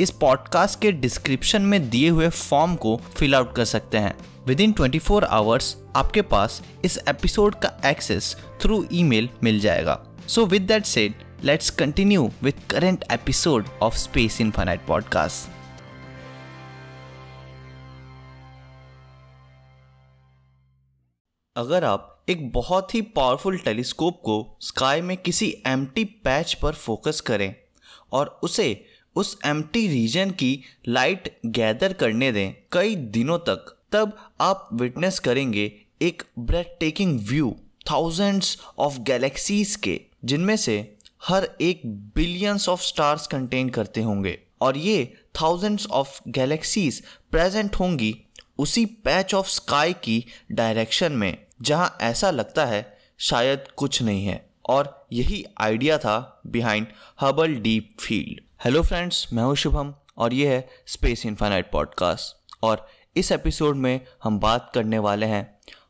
इस पॉडकास्ट के डिस्क्रिप्शन में दिए हुए फॉर्म को फिल आउट कर सकते हैं। विदिन 24 आवर्स आपके पास इस एपिसोड का एक्सेस थ्रू ईमेल मिल जाएगा। So with that said, let's continue with current episode of space infinite podcast. अगर आप एक बहुत ही पावरफुल टेलीस्कोप को स्काई में किसी एम्प्टी पैच पर फोकस करें और उसे उस एम्प्टी रीजन की लाइट गैदर करने दें कई दिनों तक, तब आप विटनेस करेंगे एक breathtaking view thousands of galaxies के, जिनमें से हर एक बिलियंस ऑफ स्टार्स कंटेन करते होंगे। और ये थाउजेंड्स ऑफ गैलेक्सीज प्रेजेंट होंगी उसी पैच ऑफ स्काई की डायरेक्शन में जहां ऐसा लगता है शायद कुछ नहीं है। और यही आइडिया था behind Hubble deep field. Hello friends, मैं हूं शुभम और ये है स्पेस इनफिनाइट पॉडकास्ट। और इस एपिसोड में हम बात करने वाले हैं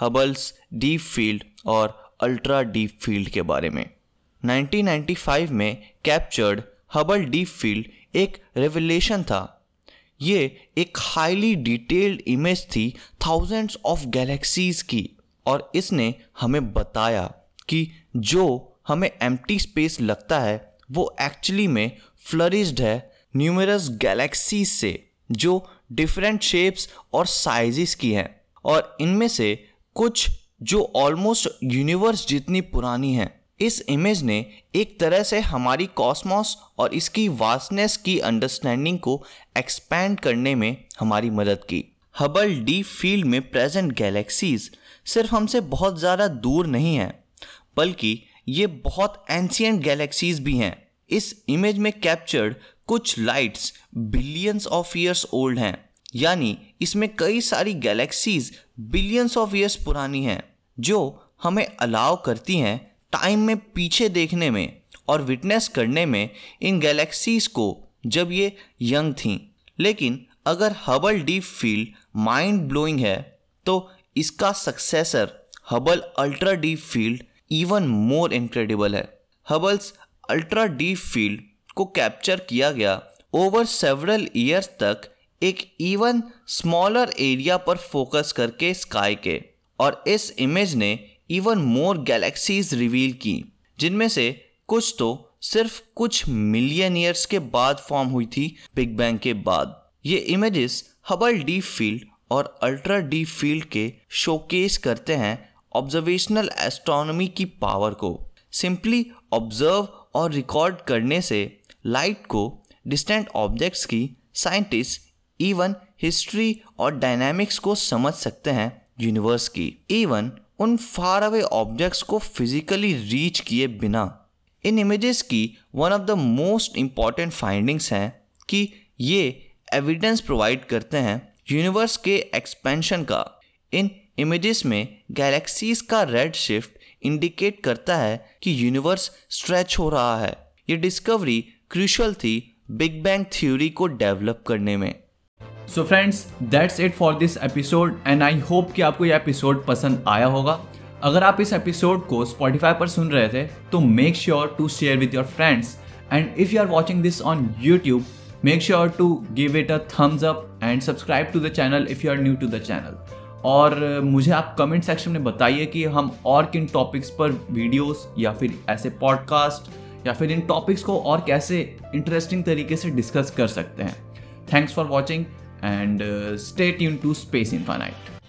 हबल्स डीप फील्ड और अल्ट्रा डीप फील्ड के बारे में। 1995 में कैप्चर्ड हबल डीप फील्ड एक रेवलेशन था। ये एक हाईली डिटेल्ड इमेज थी थाउजेंड्स ऑफ गैलेक्सीज की, और इसने हमें बताया कि जो हमें एम्प्टी स्पेस लगता है वो एक्चुअली में फ्लरिश्ड है न्यूमरस गैलेक्सीज से, जो डिफरेंट शेप्स और साइजेस की हैं। और इनमें से कुछ जो ऑलमोस्ट यूनिवर्स जितनी पुरानी हैं। इस इमेज ने एक तरह से हमारी कॉस्मॉस और इसकी वास्टनेस की अंडरस्टैंडिंग को एक्सपैंड करने में हमारी मदद की। हबल डीप फील्ड में प्रेजेंट गैलेक्सीज सिर्फ हमसे बहुत ज़्यादा दूर नहीं हैं, बल्कि ये बहुत एंशिएंट गैलेक्सीज भी हैं। इस इमेज में कैप्चर्ड कुछ lights billions of years old हैं, यानी इसमें कई सारी गैलेक्सीज बिलियंस ऑफ ईयर्स पुरानी हैं, जो हमें अलाउ करती हैं टाइम में पीछे देखने में और विटनेस करने में इन गैलेक्सीज को जब ये यंग थीं। लेकिन अगर Hubble deep field mind blowing है तो इसका successor Hubble ultra deep field even more incredible है। हबल्स अल्ट्रा डीप फील्ड को कैप्चर किया गया ओवर सेवरल ईयर्स तक एक इवन स्मॉलर एरिया पर फोकस करके स्काई के, और इस इमेज ने इवन मोर गैलेक्सीज रिवील की, जिनमें से कुछ तो सिर्फ कुछ मिलियन ईयर्स के बाद फॉर्म हुई थी बिग बैंग के बाद। ये इमेजेस हबल डीप फील्ड और अल्ट्रा डीप फील्ड के शोकेस करते हैं ऑब्जर्वेशनल एस्ट्रोनॉमी की पावर को। सिंपली ऑब्जर्व और रिकॉर्ड करने से लाइट को डिस्टेंट ऑब्जेक्ट्स की साइंटिस्ट इवन हिस्ट्री और डायनामिक्स को समझ सकते हैं यूनिवर्स की, इवन उन फार अवे ऑब्जेक्ट्स को फिजिकली रीच किए बिना। इन इमेजेस की one of the most important findings हैं कि ये एविडेंस प्रोवाइड करते हैं यूनिवर्स के एक्सपेंशन का। इन इमेजेस में गैलेक्सीज का रेड शिफ्ट इंडिकेट करता है कि यूनिवर्स स्ट्रेच हो रहा है। ये डिस्कवरी क्रूशल थी बिग बैंग थ्योरी को डेवलप करने में। So friends, that's it for this episode and I hope कि आपको यह एपिसोड पसंद आया होगा। अगर आप इस एपिसोड को Spotify पर सुन रहे थे तो make sure to share with your friends, and if you are watching this on YouTube, make sure to give it a thumbs up and subscribe to the channel if you are new to the channel. और मुझे आप comment section में बताइए कि हम और किन topics पर वीडियोस या फिर ऐसे पॉडकास्ट या फिर इन टॉपिक्स को और कैसे इंटरेस्टिंग तरीके से डिस्कस कर सकते हैं। Thanks for watching and stay tuned to Space Infinite.